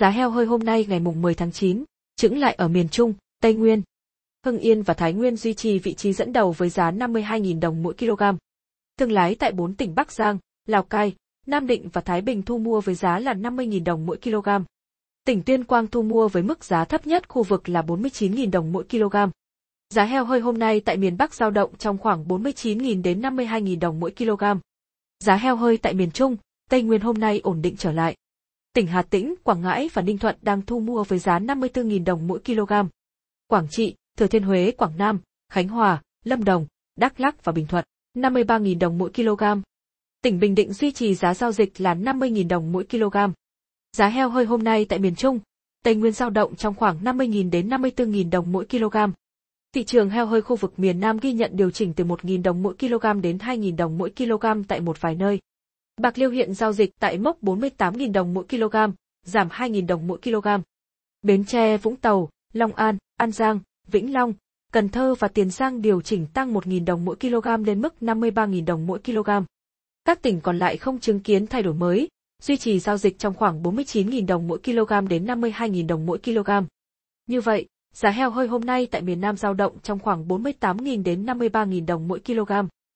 Giá heo hơi hôm nay ngày mùng 10 tháng 9, chững lại ở miền Trung, Tây Nguyên. Hưng Yên và Thái Nguyên duy trì vị trí dẫn đầu với giá 52.000 đồng mỗi kg. Thương lái tại 4 tỉnh Bắc Giang, Lào Cai, Nam Định và Thái Bình thu mua với giá là 50.000 đồng mỗi kg. Tỉnh Tuyên Quang thu mua với mức giá thấp nhất khu vực là 49.000 đồng mỗi kg. Giá heo hơi hôm nay tại miền Bắc dao động trong khoảng 49.000 đến 52.000 đồng mỗi kg. Giá heo hơi tại miền Trung, Tây Nguyên hôm nay ổn định trở lại. Tỉnh Hà Tĩnh, Quảng Ngãi và Ninh Thuận đang thu mua với giá 54.000 đồng mỗi kg. Quảng Trị, Thừa Thiên Huế, Quảng Nam, Khánh Hòa, Lâm Đồng, Đắk Lắk và Bình Thuận 53.000 đồng mỗi kg. Tỉnh Bình Định duy trì giá giao dịch là 50.000 đồng mỗi kg. Giá heo hơi hôm nay tại miền Trung, Tây Nguyên dao động trong khoảng 50.000 đến 54.000 đồng mỗi kg. Thị trường heo hơi khu vực miền Nam ghi nhận điều chỉnh từ 1.000 đồng mỗi kg đến 2.000 đồng mỗi kg tại một vài nơi. Bạc Liêu hiện giao dịch tại mốc 48.000 đồng mỗi kg, giảm 2.000 đồng mỗi kg. Bến Tre, Vũng Tàu, Long An, An Giang, Vĩnh Long, Cần Thơ và Tiền Giang điều chỉnh tăng 1.000 đồng mỗi kg lên mức 53.000 đồng mỗi kg. Các tỉnh còn lại không chứng kiến thay đổi mới, duy trì giao dịch trong khoảng 49.000 đồng mỗi kg đến 52.000 đồng mỗi kg. Như vậy, giá heo hơi hôm nay tại miền Nam dao động trong khoảng 48.000 đến 53.000 đồng mỗi kg.